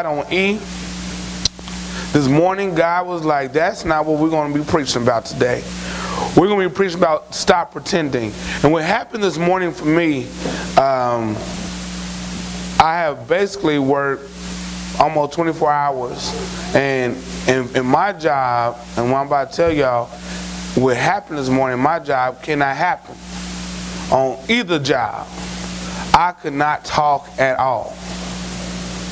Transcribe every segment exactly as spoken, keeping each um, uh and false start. I don't eat. This morning, God was like, that's not what we're going to be preaching about today. We're going to be preaching about stop pretending. And what happened this morning for me, um, I have basically worked almost twenty-four hours. And in, in my job, and what I'm about to tell y'all, what happened this morning, my job cannot happen on either job. I could not talk at all.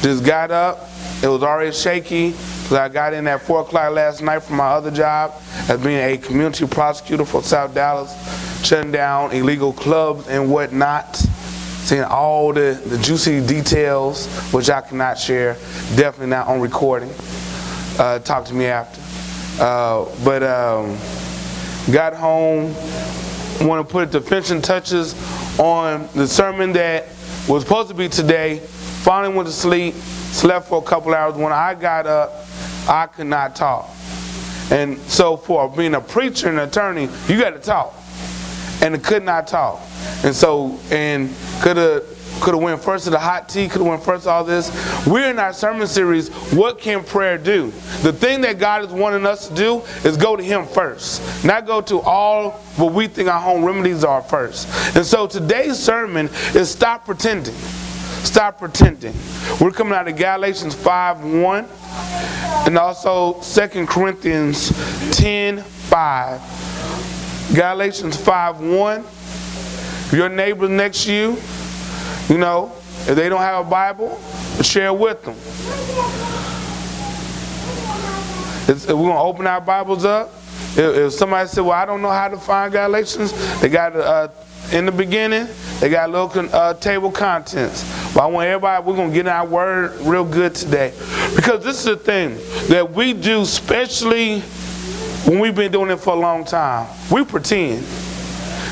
Just got up. It was already shaky because I got in at four o'clock last night from my other job as being a community prosecutor for South Dallas, shutting down illegal clubs and whatnot, seeing all the, the juicy details, which I cannot share, definitely not on recording. Uh, talk to me after. Uh, but um, got home, want to put the finishing touches on the sermon that was supposed to be today. Finally went to sleep, slept for a couple hours. When I got up, I could not talk. And so for being a preacher and attorney, you got to talk. And I could not talk. And so, and could have could have went first to the hot tea, could have went first to all this. We're in our sermon series, What Can Prayer Do? The thing that God is wanting us to do is go to Him first. Not go to all what we think our home remedies are first. And so today's sermon is Stop Pretending. Stop pretending. We're coming out of Galatians five one and also Second Corinthians ten five. Galatians five one. Your neighbor next to you, you know, if they don't have a Bible, share with them. It's, we're going to open our Bibles up. If, if somebody said, well, I don't know how to find Galatians, they got to... Uh, in the beginning, they got a little uh, table contents. But I want everybody, we're going to get in our word real good today. Because this is the thing that we do, especially when we've been doing it for a long time. We pretend.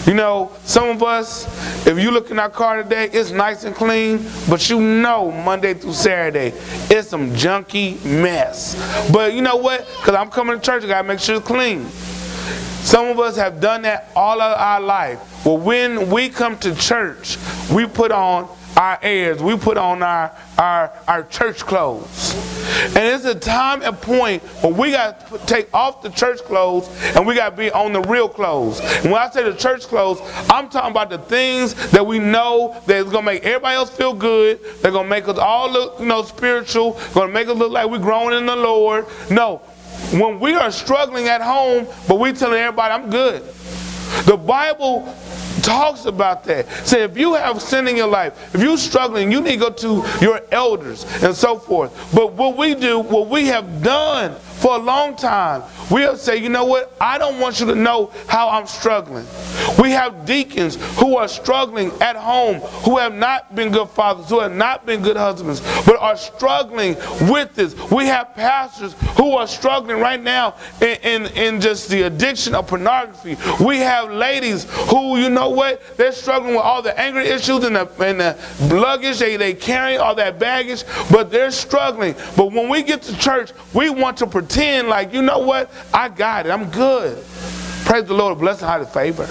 You know, some of us, if you look in our car today, it's nice and clean. But you know Monday through Saturday, it's some junky mess. But you know what? Because I'm coming to church, I got to make sure it's clean. Some of us have done that all of our life. Well, when we come to church, we put on our airs. We put on our, our, our church clothes. And it's a time and point when we got to take off the church clothes and we got to be on the real clothes. And when I say the church clothes, I'm talking about the things that we know that's going to make everybody else feel good. They're going to make us all look, you know, spiritual. Going to make us look like we're growing in the Lord. No. When we are struggling at home, but we telling everybody, I'm good. The Bible talks about that. Say, if you have sin in your life, if you're struggling, you need to go to your elders and so forth. But what we do, what we have done for a long time, we have said, you know what? I don't want you to know how I'm struggling. We have deacons who are struggling at home, who have not been good fathers, who have not been good husbands, but are struggling with this. We have pastors who are struggling right now in, in, in just the addiction of pornography. We have ladies who, you know what? They're struggling with all the anger issues and the, and the luggage they, they carry, all that baggage, but they're struggling. But when we get to church, we want to pretend like, you know what? I got it. I'm good. Praise the Lord. Bless and highly favored.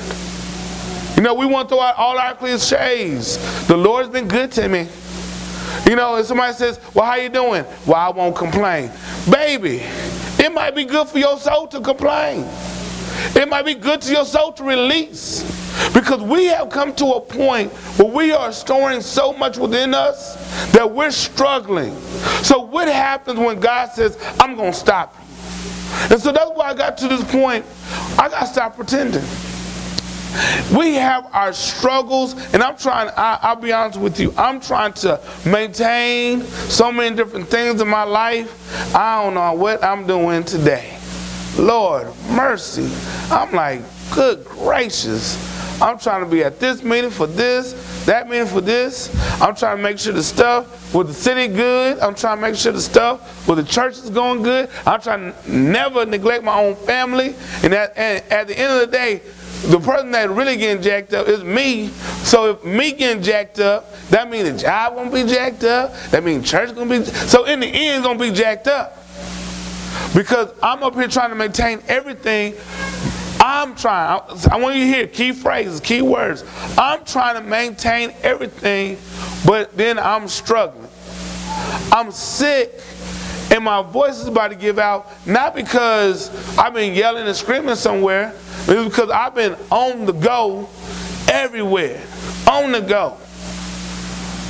You know, we want to throw out all our cliches. The Lord's been good to me. You know, if somebody says, well, how you doing? Well, I won't complain. Baby, it might be good for your soul to complain. It might be good to your soul to release. Because we have come to a point where we are storing so much within us that we're struggling. So what happens when God says, I'm going to stop you? And so that's why I got to this point. I got to stop pretending. We have our struggles, and I'm trying, I, I'll be honest with you, I'm trying to maintain so many different things in my life. I don't know what I'm doing today. Lord, mercy. I'm like, good gracious. I'm trying to be at this meeting for this, that meeting for this. I'm trying to make sure the stuff with the city good. I'm trying to make sure the stuff with the church is going good. I'm trying to never neglect my own family. And at, and at the end of the day, the person that really getting jacked up is me. So if me getting jacked up, that means the job won't be jacked up. That means church going to be. So in the end, it's going to be jacked up. Because I'm up here trying to maintain everything. I'm trying. I want you to hear key phrases, key words. I'm trying to maintain everything, but then I'm struggling. I'm sick and my voice is about to give out, not because I've been yelling and screaming somewhere, but because I've been on the go everywhere, on the go.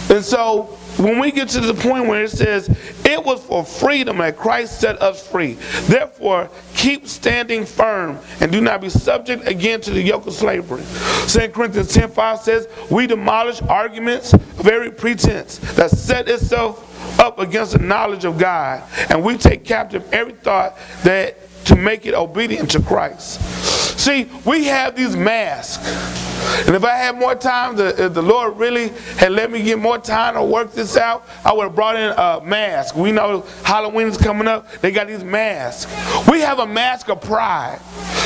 And so when we get to the point where it says, it was for freedom that Christ set us free. Therefore, keep standing firm and do not be subject again to the yoke of slavery. Second Corinthians ten five says, we demolish arguments of every pretense that set itself up against the knowledge of God. And we take captive every thought that to make it obedient to Christ. See, we have these masks. And if I had more time, the, if the Lord really had let me get more time to work this out, I would have brought in a mask. We know Halloween is coming up. They got these masks. We have a mask of pride.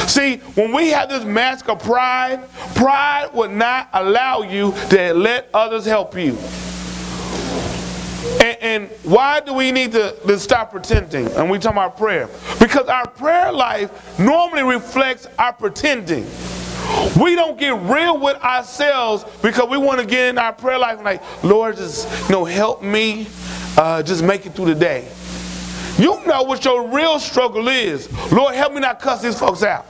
See, when we have this mask of pride, pride would not allow you to let others help you. And, and why do we need to, to stop pretending? And we talk about prayer. Because our prayer life normally reflects our pretending. We don't get real with ourselves because we want to get in our prayer life and like, Lord, just, you know, help me uh, just make it through the day. You know what your real struggle is. Lord, help me not cuss these folks out.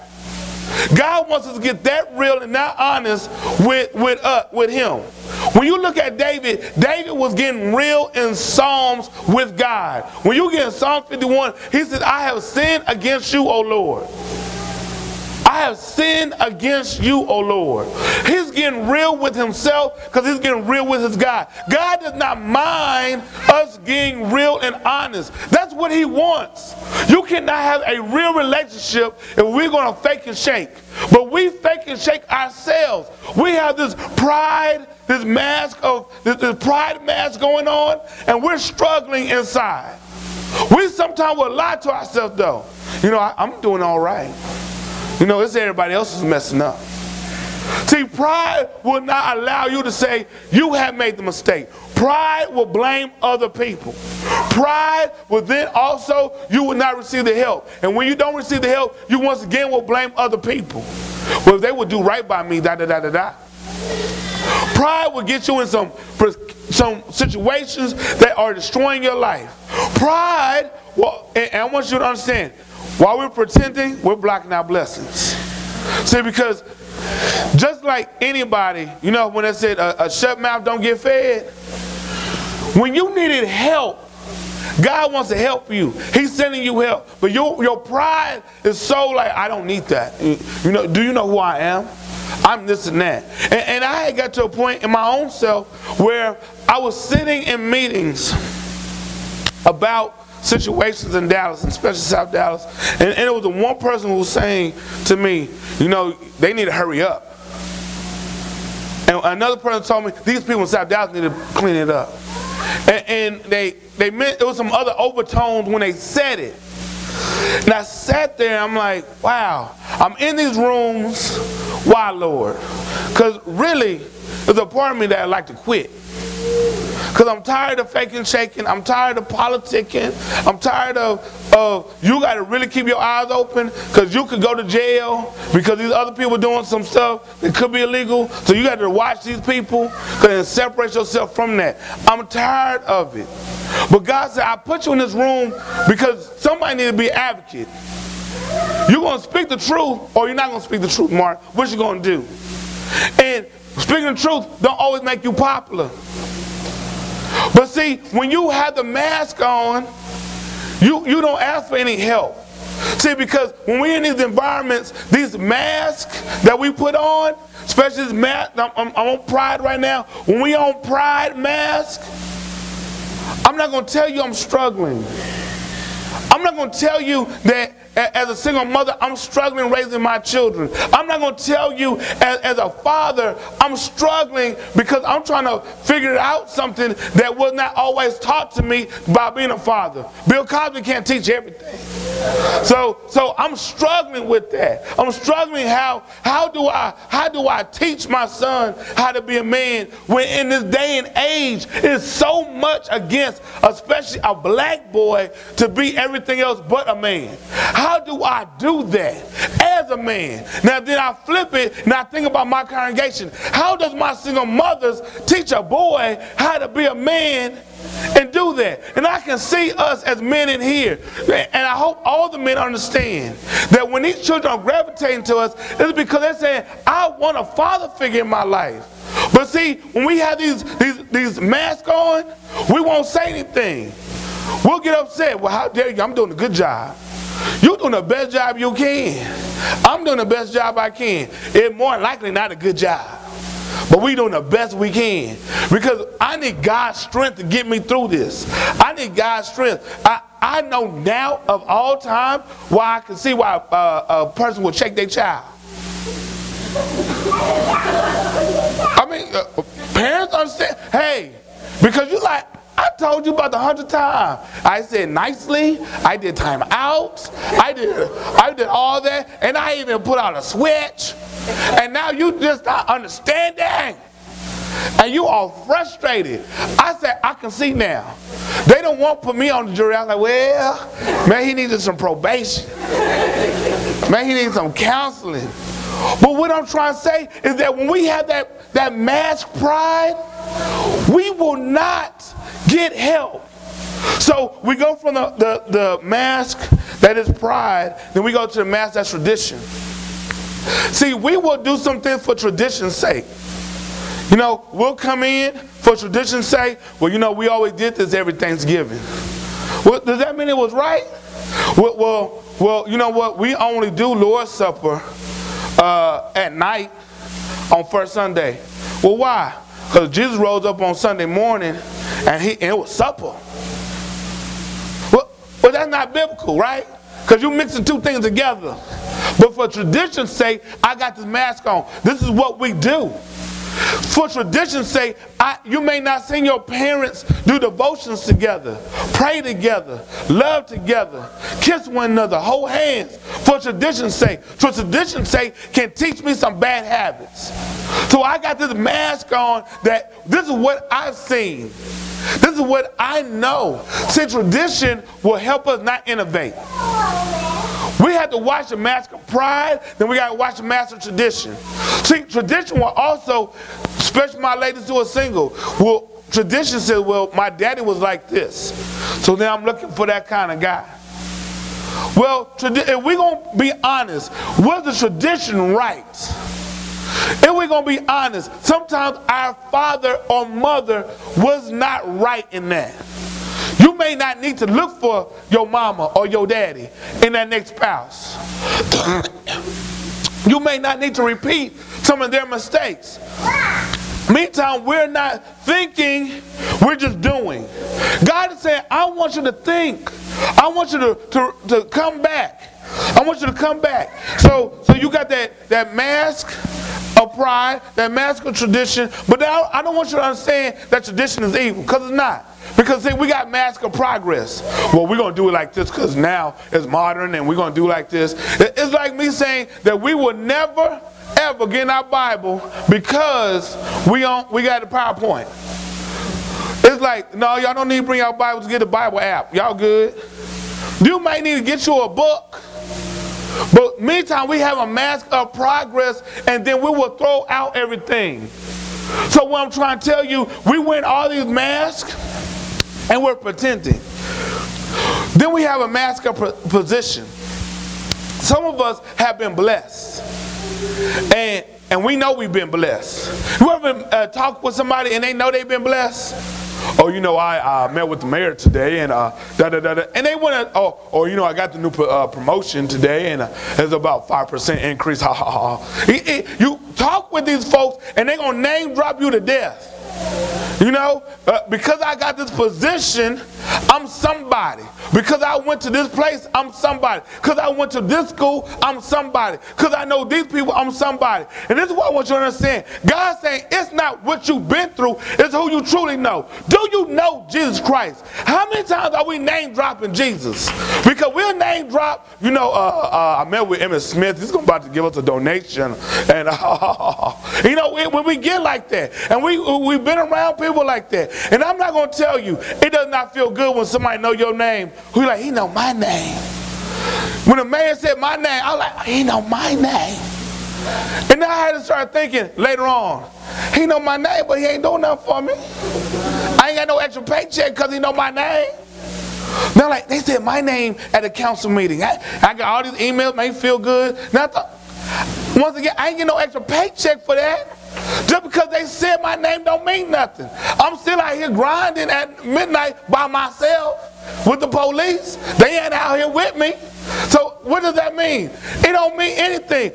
God wants us to get that real and not honest with, with, uh, with him. When you look at David, David was getting real in Psalms with God. When you get in Psalm fifty-one, he said, I have sinned against you, O Lord. I have sinned against you, O Lord. He's getting real with himself because he's getting real with his God. God does not mind us getting real and honest. That's what he wants. You cannot have a real relationship if we're going to fake and shake. But we fake and shake ourselves. We have this pride, this mask of, this, this pride mask going on, and we're struggling inside. We sometimes will lie to ourselves, though. You know, I, I'm doing all right. You know, it's everybody else who's messing up. See, pride will not allow you to say, you have made the mistake. Pride will blame other people. Pride will then also, you will not receive the help. And when you don't receive the help, you once again will blame other people. Well, if they would do right by me, da da da da da. Pride will get you in some, some situations that are destroying your life. Pride, will, and I want you to understand, while we're pretending, we're blocking our blessings. See, because just like anybody, you know, when I said a, a shut mouth don't get fed, when you needed help, God wants to help you. He's sending you help. But your, your pride is so like, I don't need that. You know, do you know who I am? I'm this and that. And, and I had got to a point in my own self where I was sitting in meetings about situations in Dallas, especially South Dallas, and, and it was the one person who was saying to me, you know, they need to hurry up. And another person told me, these people in South Dallas need to clean it up. And, and they they meant, there was some other overtones when they said it. And I sat there, I'm like, wow, I'm in these rooms, why, Lord? Because really, there's a part of me that I'd like to quit. Because I'm tired of faking, shaking. I'm tired of politicking. I'm tired of, of you got to really keep your eyes open because you could go to jail because these other people are doing some stuff that could be illegal. So you got to watch these people and separate yourself from that. I'm tired of it. But God said, I put you in this room because somebody needs to be an advocate. You're going to speak the truth or you're not going to speak the truth, Mark. What you going to do? And speaking the truth don't always make you popular. But see, when you have the mask on, you, you don't ask for any help. See, because when we're in these environments, these masks that we put on, especially this mask, I'm, I'm, I'm on pride right now. When we on pride mask, I'm not going to tell you I'm struggling. I'm not going to tell you that as a single mother, I'm struggling raising my children. I'm not going to tell you as, as a father, I'm struggling because I'm trying to figure out something that was not always taught to me by being a father. Bill Cosby can't teach everything. So, so I'm struggling with that. I'm struggling how, how do I, how do I teach my son how to be a man when in this day and age, it's so much against, especially a black boy, to be everything else but a man. How do I do that as a man? Now then I flip it and I think about my congregation. How does my single mothers teach a boy how to be a man and do that? And I can see us as men in here. And I hope all the men understand that when these children are gravitating to us, it's because they're saying, I want a father figure in my life. But see, when we have these, these, these masks on, we won't say anything. We'll get upset. Well, how dare you? I'm doing a good job. You're doing the best job you can. I'm doing the best job I can. It's more likely not a good job. But we're doing the best we can. Because I need God's strength to get me through this. I need God's strength. I, I know now of all time why I can see why a, a person will check their child. I mean, uh, parents understand. Hey, because you like, I told you about the hundred times. I said nicely. I did time outs. I did, I did all that. And I even put out a switch. And now you just not understanding. And you are frustrated. I said, I can see now. They don't want to put me on the jury. I was like, well, man, he needed some probation. Man, he needs some counseling. But what I'm trying to say is that when we have that, that mask pride, we will not get help. So we go from the, the, the mask that is pride, then we go to the mask that's tradition. See, we will do some things for tradition's sake. You know, we'll come in for tradition's sake. Well, you know, we always did this every Thanksgiving. Well, does that mean it was right? Well, well, well you know what? We only do Lord's Supper uh, at night on first Sunday. Well, why? Because Jesus rose up on Sunday morning, and he and it was supper. Well, well, that's not biblical, right? Because you're mixing two things together. But for tradition's sake, I got this mask on. This is what we do. For tradition's sake, I, you may not see your parents do devotions together, pray together, love together, kiss one another, hold hands. For tradition's sake, for tradition's sake can teach me some bad habits. So I got this mask on that this is what I've seen. This is what I know. See, tradition will help us not innovate. We have to watch the mask of pride, then we got to watch the mask of tradition. See, tradition will also, especially my ladies who are single, will tradition says, well, my daddy was like this, so now I'm looking for that kind of guy. Well, if we're going to be honest, was the tradition right? If we're going to be honest, sometimes our father or mother was not right in that. You may not need to look for your mama or your daddy in that next spouse. You may not need to repeat some of their mistakes. Meantime, we're not thinking, we're just doing. God is saying, I want you to think. I want you to, to, to come back. I want you to come back. So so you got that, that mask of pride, that mask of tradition, but now I don't want you to understand that tradition is evil, because it's not. Because see, we got mask of progress. Well, we're going to do it like this because now it's modern and we're going to do it like this. It's like me saying that we will never, ever get in our Bible because we don't, we got the PowerPoint. It's like, no, y'all don't need to bring out Bibles to get the Bible app. Y'all good? You might need to get you a book. But meantime, we have a mask of progress, and then we will throw out everything. So what I'm trying to tell you, we wear all these masks, and we're pretending. Then we have a mask of position. Some of us have been blessed, and and we know we've been blessed. You ever uh, talk with somebody and they know they've been blessed? Oh, you know, I uh, met with the mayor today, and uh, da da da da, and they want to. Oh, or you know, I got the new pr- uh, promotion today, and uh, it's about five percent increase. Ha ha ha. It, it, you talk with these folks, and they're gonna name drop you to death. You know, uh, because I got this position, I'm somebody. Because I went to this place, I'm somebody. Because I went to this school, I'm somebody. Because I know these people, I'm somebody. And this is what I want you to understand. God's saying it's not what you've been through, it's who you truly know. Do you know Jesus Christ? How many times are we name dropping Jesus? Because we'll name drop, you know, uh, uh, I met with Emmett Smith. He's about to give us a donation. And, uh, you know, when we get like that, and we, we've been around people. it was like that. And I'm not going to tell you, it does not feel good when somebody know your name. Who like, he know my name. When a man said my name, I was like, he know my name. And then I had to start thinking later on, he know my name, but he ain't doing nothing for me. I ain't got no extra paycheck because he know my name. Now, like, they said my name at a council meeting. I, I got all these emails, made me feel good. Now, I thought, once again, I ain't get no extra paycheck for that. Just because they said my name don't mean nothing. I'm still out here grinding at midnight by myself with the police. They ain't out here with me. So what does that mean? It don't mean anything.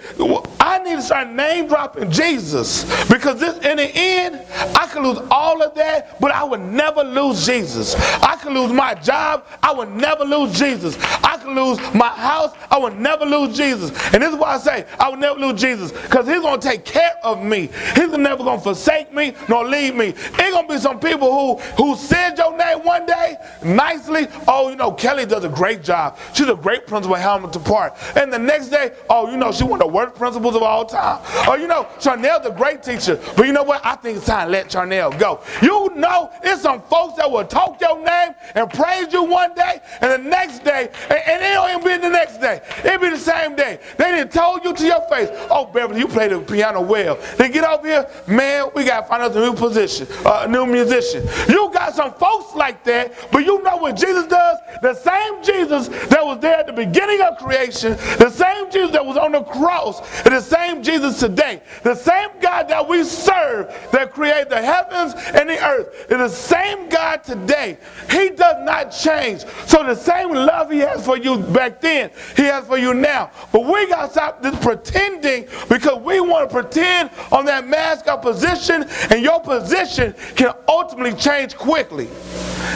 I need to start name dropping Jesus, because this, in the end, I could lose all of that, but I would never lose Jesus. I could lose my job, I would never lose Jesus. I could lose my house, I would never lose Jesus. And this is why I say I would never lose Jesus, because he's going to take care of me. He's never going to forsake me nor leave me. It's going to be some people who, who said your name one day nicely. Oh, you know, Kelly does a great job. She's a great principal. With Hamilton Park. And the next day, oh, you know, she one of the worst principals of all time. Oh, you know, Charnel's a great teacher, but you know what? I think it's time to let Charnel go. You know, it's some folks that will talk your name and praise you one day, and the next day, and, and it don't even be the next day. It be the same day. They done told you to your face, oh, Beverly, you play the piano well. They get over here, man, we got to find us a new position, uh, a new musician. You got some folks like that, but you know what Jesus does? The same Jesus that was there at the beginning Beginning of creation, the same Jesus that was on the cross, and the same Jesus today, the same God that we serve that created the heavens and the earth, is the same God today. He does not change. So the same love he has for you back then, he has for you now. But we got to stop this pretending, because we want to pretend on that mask of position, and your position can ultimately change quickly.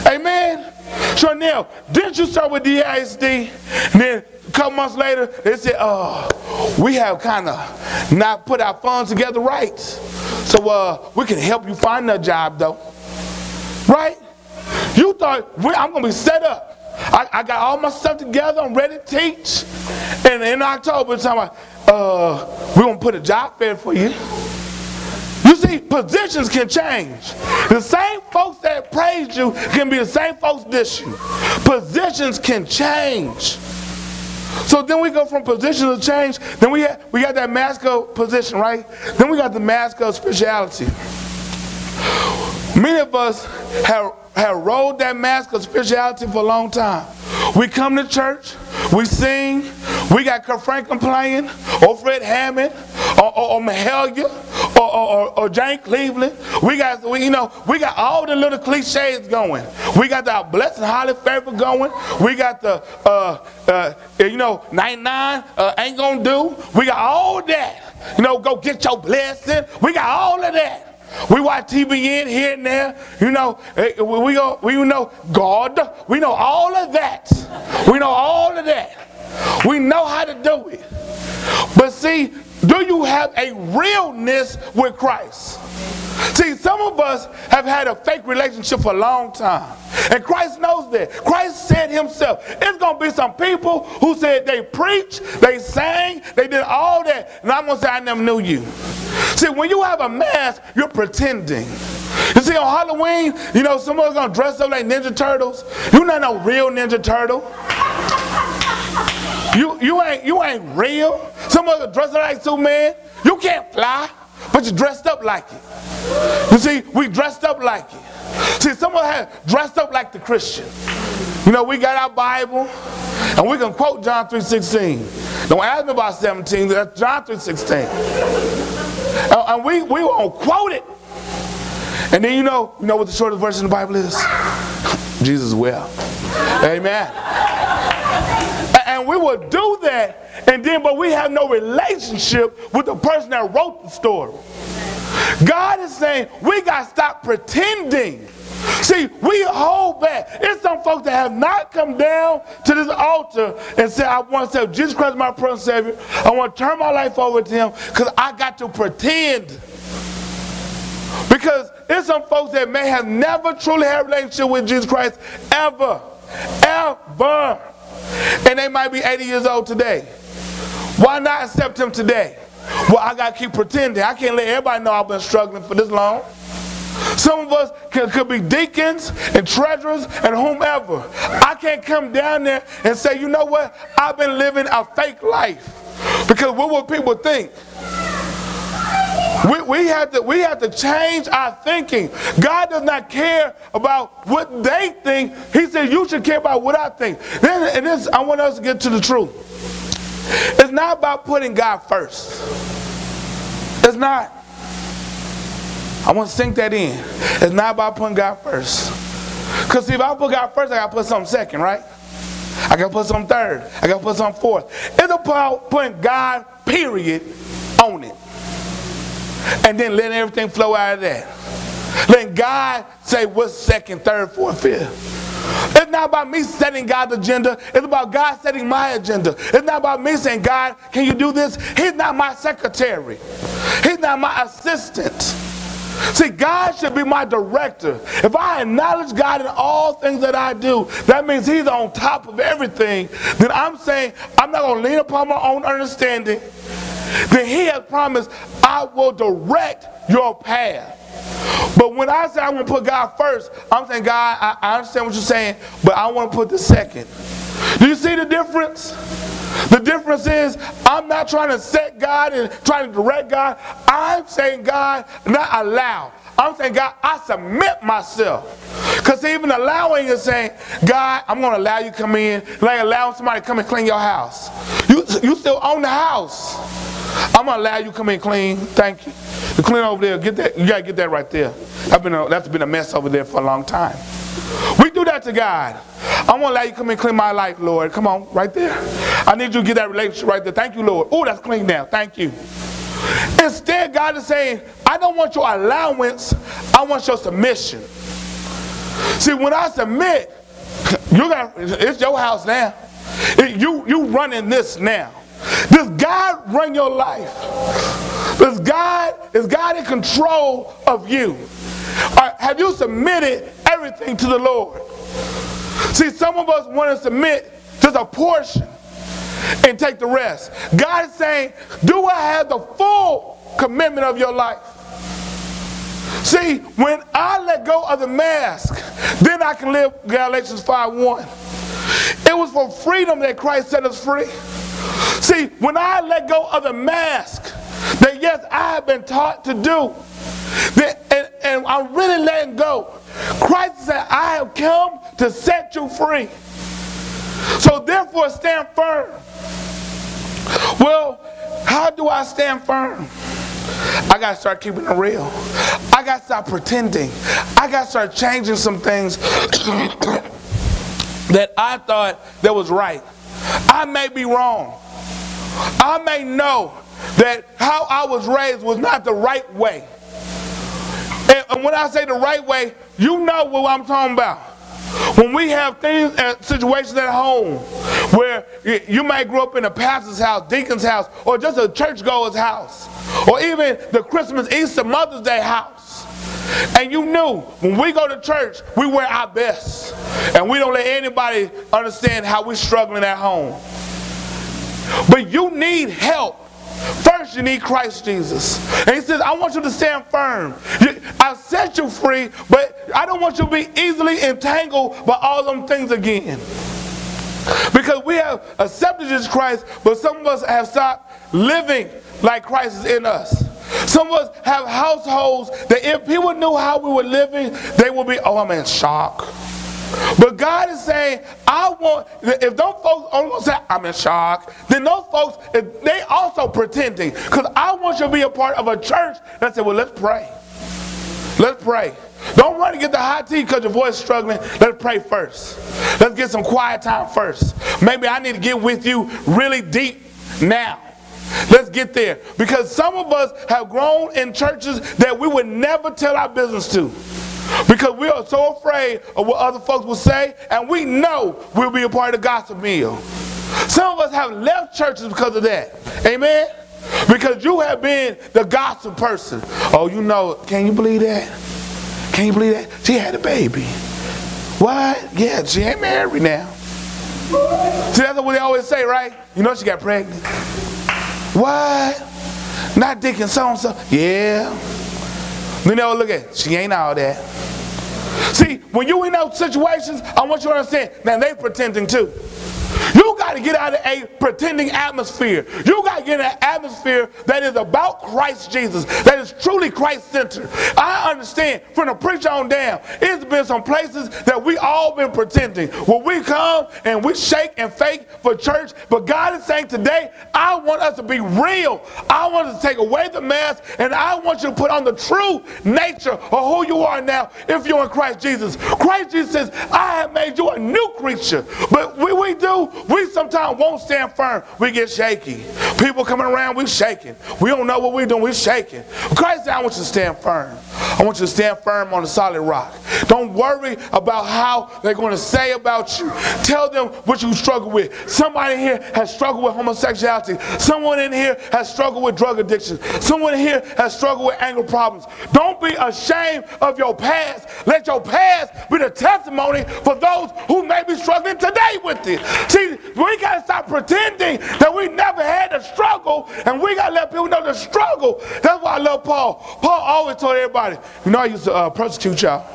Amen. So now, didn't you start with D I S D? And then a couple months later, they said, oh, we have kind of not put our funds together right. So uh, we can help you find a job, though. Right? You thought, I'm going to be set up. I, I got all my stuff together. I'm ready to teach. And in October, it's like, uh, we're going to put a job fair for you. You see, positions can change. The same folks that praise you can be the same folks diss you. Positions can change. So then we go from position to change. Then we have, we got that mask of position, right? Then we got the mask of spirituality. Many of us have, have rolled that mask of spirituality for a long time. We come to church, we sing, we got Kirk Franklin playing, or Fred Hammond, or, or, or Mahalia, or, or, or Jane Cleveland. We got, we, you know, we got all the little cliches going. We got the blessed and highly favored going. We got the, uh, uh, you know, ninety-nine uh, ain't gonna do. We got all that. You know, go get your blessing. We got all of that. We watch T B N here and there, you know, we, go, we know God, we know all of that, we know all of that, we know how to do it. But see, do you have a realness with Christ? See, some of us have had a fake relationship for a long time. And Christ knows that. Christ said himself, it's going to be some people who said they preached, they sang, they did all that. And I'm going to say, I never knew you. See, when you have a mask, you're pretending. You see, on Halloween, you know, someone's going to dress up like Ninja Turtles. You're not no real Ninja Turtle. You, you, ain't, you ain't real. Someone's going to dress up like Superman. You can't fly, but you dressed up like it. You see, we dressed up like it. See, someone has dressed up like the Christian. You know, we got our Bible, and we can quote John three sixteen. Don't ask me about seventeen, that's John three sixteen. And we, we won't quote it. And then you know, you know what the shortest verse in the Bible is? Jesus will. Amen. And we will do that. And then, but we have no relationship with the person that wrote the story. God is saying, we got to stop pretending. See, we hold back. It's some folks that have not come down to this altar and said, I want to say, Jesus Christ is my personal Savior. I want to turn my life over to him, because I got to pretend. Because it's some folks that may have never truly had a relationship with Jesus Christ ever, ever. And they might be eighty years old today. Why not accept him today? Well, I got to keep pretending. I can't let everybody know I've been struggling for this long. Some of us can, could be deacons and treasurers and whomever. I can't come down there and say, you know what? I've been living a fake life. Because what would people think? We, we, have to, we have to change our thinking. God does not care about what they think. He said, you should care about what I think. Then, and this, I want us to get to the truth. It's not about putting God first. It's not. I want to sink that in. It's not about putting God first. Because see, if I put God first, I got to put something second, right? I got to put something third. I got to put something fourth. It's about putting God, period, on it. And then letting everything flow out of that. Letting God say what's second, third, fourth, fifth. It's not about me setting God's agenda. It's about God setting my agenda. It's not about me saying, God, can you do this? He's not my secretary. He's not my assistant. See, God should be my director. If I acknowledge God in all things that I do, that means he's on top of everything. Then I'm saying I'm not going to lean upon my own understanding. Then he has promised, I will direct your path. But when I say I'm going to put God first, I'm saying, God, I, I understand what you're saying, but I want to put this second. Do you see the difference? The difference is I'm not trying to set God and trying to direct God. I'm saying, God, not allow. I'm saying, God, I submit myself. Because even allowing is saying, God, I'm going to allow you to come in, like allowing somebody to come and clean your house. You, you still own the house. I'm going to allow you to come in and clean. Thank you. You clean over there. Get that. You got to get that right there. That's been, a, that's been a mess over there for a long time. We do that to God. I'm going to allow you to come in and clean my life, Lord. Come on, right there. I need you to get that relationship right there. Thank you, Lord. Oh, that's clean now. Thank you. Instead, God is saying, I don't want your allowance. I want your submission. See, when I submit, you got, it's your house now. It, you, you running this now. Does God run your life? Does God, is God in control of you? Or have you submitted everything to the Lord? See, some of us want to submit just a portion and take the rest. God is saying, do I have the full commitment of your life? See, when I let go of the mask, then I can live Galatians five one. It was for freedom that Christ set us free. See, when I let go of the mask that, yes, I have been taught to do, that, and, and I'm really letting go, Christ said, I have come to set you free. So therefore, stand firm. Well, how do I stand firm? I got to start keeping it real. I got to stop pretending. I got to start changing some things that I thought that was right. I may be wrong. I may know that how I was raised was not the right way. And when I say the right way, you know what I'm talking about. When we have things and situations at home where you might grow up in a pastor's house, deacon's house, or just a churchgoer's house, or even the Christmas, Easter, Mother's Day house, and you knew when we go to church, we wear our best, and we don't let anybody understand how we're struggling at home. But you need help. First, you need Christ Jesus. And he says, I want you to stand firm. I set you free, but I don't want you to be easily entangled by all them things again. Because we have accepted Jesus Christ, but some of us have stopped living like Christ is in us. Some of us have households that if people knew how we were living, they would be, oh, I'm in shock. But God is saying, I want, if those folks only say, I'm in shock, then those folks, they also pretending. Because I want you to be a part of a church that said, well, let's pray. Let's pray. Don't run to get the hot tea because your voice is struggling. Let's pray first. Let's get some quiet time first. Maybe I need to get with you really deep now. Let's get there. Because some of us have grown in churches that we would never tell our business to. Because we are so afraid of what other folks will say, and we know we'll be a part of the gospel meal. Some of us have left churches because of that. Amen? Because you have been the gospel person. Oh, you know, can you believe that? Can you believe that? She had a baby. What? Yeah, she ain't married now. See, that's what they always say, right? You know she got pregnant. What? Not Dick and so-and-so. Yeah. You know, look at, she ain't all that. See, when you in those situations, I want you to understand, now they pretending too. You got to get out of a pretending atmosphere. You got to get in an atmosphere that is about Christ Jesus, that is truly Christ-centered. I understand, from the preacher on down, it's been some places that we all been pretending. When we come and we shake and fake for church, but God is saying today, I want us to be real. I want us to take away the mask, and I want you to put on the true nature of who you are now if you're in Christ Jesus. Christ Jesus says, I have made you a new creature. But we, we do, we sometimes won't stand firm. We get shaky. People coming around, we shaking. We don't know what we're doing, we shaking. Christ said, I want you to stand firm. I want you to stand firm on the solid rock. Don't worry about how they're going to say about you. Tell them what you struggle with. Somebody in here has struggled with homosexuality. Someone in here has struggled with drug addiction. Someone in here has struggled with anger problems. Don't be ashamed of your past. Let your past be the testimony for those who may be struggling today with it. See, we got to stop pretending that we never had the struggle, and we got to let people know the struggle. That's why I love Paul. Paul always told everybody, you know, I used to uh, persecute y'all.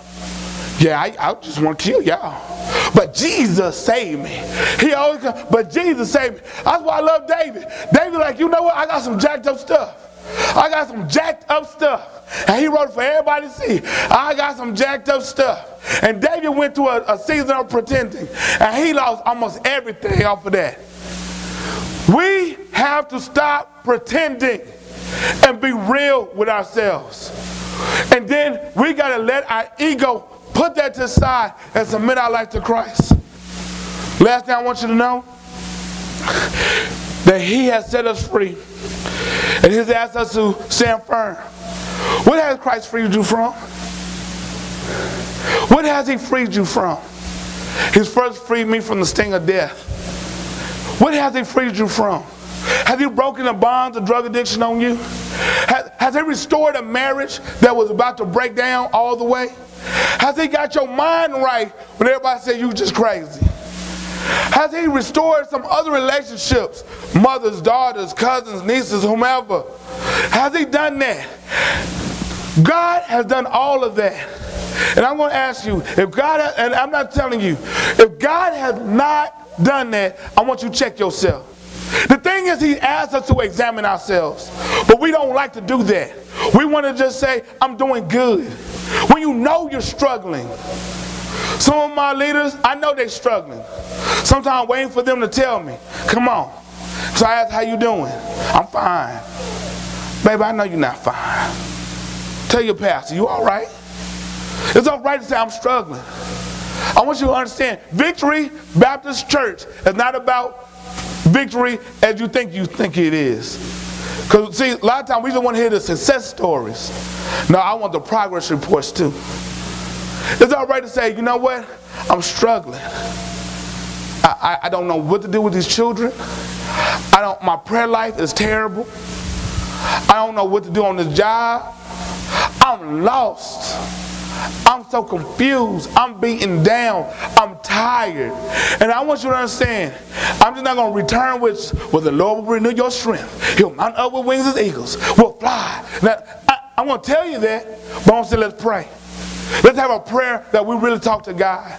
Yeah, I, I just want to kill y'all. But Jesus saved me. He always comes, but Jesus saved me. That's why I love David. David like, you know what? I got some jacked up stuff. I got some jacked up stuff. And he wrote it for everybody to see. I got some jacked up stuff. And David went through a, a season of pretending. And he lost almost everything off of that. We have to stop pretending and be real with ourselves. And then we got to let our ego put that to the side and submit our life to Christ. Last thing I want you to know, that he has set us free. And he's asked us to stand firm. What has Christ freed you from? What has he freed you from? He's first freed me from the sting of death. What has he freed you from? Have you broken the bonds of drug addiction on you? Has, has he restored a marriage that was about to break down all the way? Has he got your mind right when everybody said you just crazy? Has he restored some other relationships? Mothers, daughters, cousins, nieces, whomever. Has he done that? God has done all of that. And I'm going to ask you, if God, has, and I'm not telling you, if God has not done that, I want you to check yourself. The thing is, he asks us to examine ourselves, but we don't like to do that. We want to just say, I'm doing good. When you know you're struggling. Some of my leaders, I know they're struggling. Sometimes waiting for them to tell me, come on. So I ask, how you doing? I'm fine. Baby, I know you're not fine. Tell your pastor, you all right? It's all right to say I'm struggling. I want you to understand, Victory Baptist Church is not about victory as you think you think it is. Because, see, a lot of times we just want to hear the success stories. No, I want the progress reports too. It's all right to say, you know what? I'm struggling. I, I, I don't know what to do with these children. I don't. My prayer life is terrible. I don't know what to do on this job. I'm lost. I'm so confused. I'm beaten down. I'm tired. And I want you to understand, I'm just not going to return with, well, the Lord will renew your strength. He'll mount up with wings as eagles. We'll fly. Now, I, I'm going to tell you that, but I'm going to say let's pray. Let's have a prayer that we really talk to God.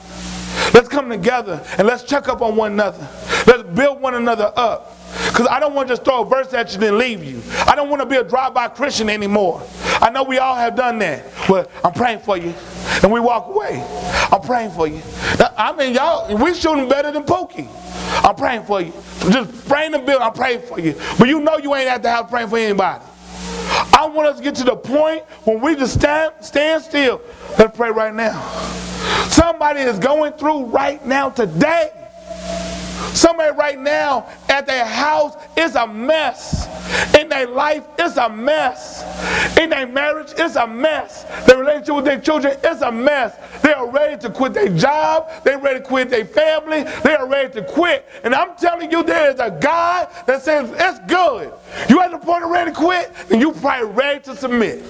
Let's come together and let's check up on one another. Let's build one another up. Because I don't want to just throw a verse at you and leave you. I don't want to be a drive-by Christian anymore. I know we all have done that. Well, I'm praying for you. And we walk away. I'm praying for you. Now, I mean, y'all, we shooting better than Pookie. I'm praying for you. Just praying the bill, I'm praying for you. But you know you ain't at the house praying for anybody. I want us to get to the point when we just stand, stand still. Let's pray right now. Somebody is going through right now today. Somebody right now at their house is a mess. In their life, it's a mess. In their marriage, it's a mess. Their relationship with their children, it's a mess. They are ready to quit their job. They're ready to quit their family. They are ready to quit. And I'm telling you, there is a God that says, it's good. You at the point of ready to quit, and you probably ready to submit.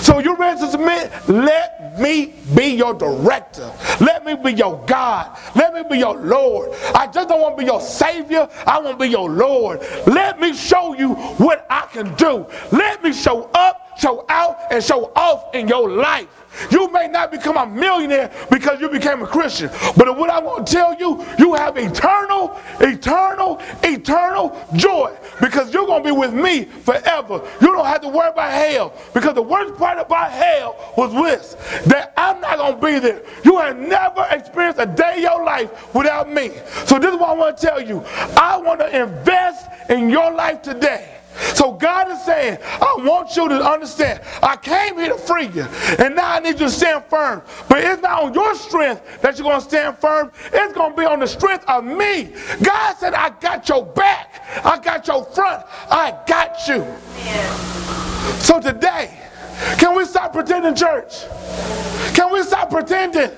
So you're ready to submit? Let me be your director. Let me be your God. Let me be your Lord. I just don't want to be your Savior. I want to be your Lord. Let me show you what I can do. Let me show up. show out, and show off in your life. You may not become a millionaire because you became a Christian. But what I want to tell you, you have eternal, eternal, eternal joy because you're going to be with me forever. You don't have to worry about hell because the worst part about hell was this, that I'm not going to be there. You have never experienced a day of your life without me. So this is what I want to tell you. I want to invest in your life today. So God is saying, I want you to understand, I came here to free you, and now I need you to stand firm. But it's not on your strength that you're going to stand firm. It's going to be on the strength of me. God said, I got your back. I got your front. I got you. Yeah. So today, can we stop pretending, church? Can we stop pretending?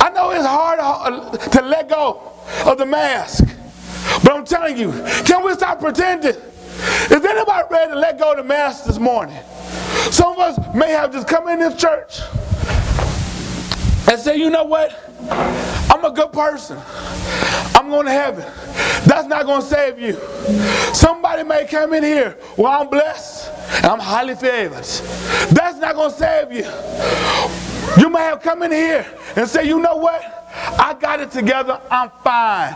I know it's hard to let go of the mask, but I'm telling you, can we stop pretending? Is anybody ready to let go of the mask this morning? Some of us may have just come in this church and say, you know what? I'm a good person. I'm going to heaven. That's not going to save you. Somebody may come in here, well, I'm blessed and I'm highly favored. That's not going to save you. You may have come in here and say, you know what? I got it together. I'm fine.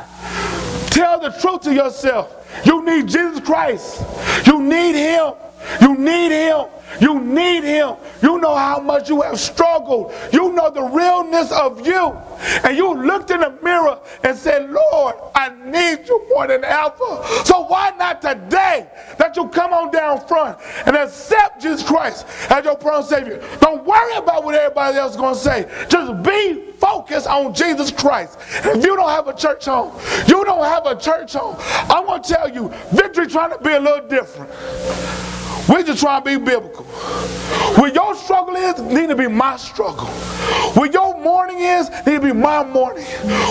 Tell the truth to yourself. You need Jesus Christ. You need Him. You need Him. You need Him. You know how much you have struggled. You know the realness of you. And you looked in the mirror and said, Lord, I need you more than ever. So why not today that you come on down front and accept Jesus Christ as your personal Savior? Don't worry about what everybody else is going to say. Just be focused on Jesus Christ. If you don't have a church home, you don't have a church home, I want to tell you, Victory trying to be a little different. We're just trying to be biblical. Where your struggle is, need to be my struggle. Where your mourning is, need to be my mourning.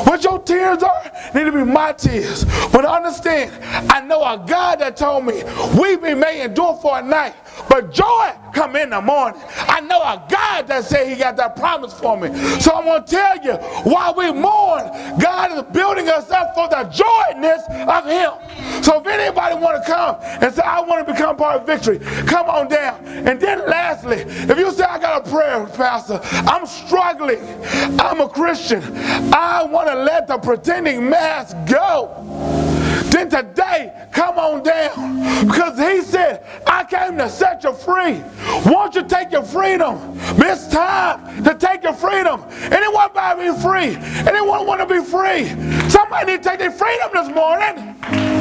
What your tears are, need to be my tears. But understand, I know a God that told me, weeping may endure for a night, but joy come in the morning. I know a God that said He got that promise for me. So I want to tell you, while we mourn, God is building us up for the joyness of Him. So if anybody want to come and say, I want to become part of Victory, come on down. And then lastly, if you say, I got a prayer, Pastor, I'm struggling, I'm a Christian, I want to let the pretending mask go, then today, come on down. Because He said, I came to set you free. Won't you take your freedom? It's time to take your freedom. Anyone want to be free? Anyone want to be free? Somebody need to take their freedom this morning.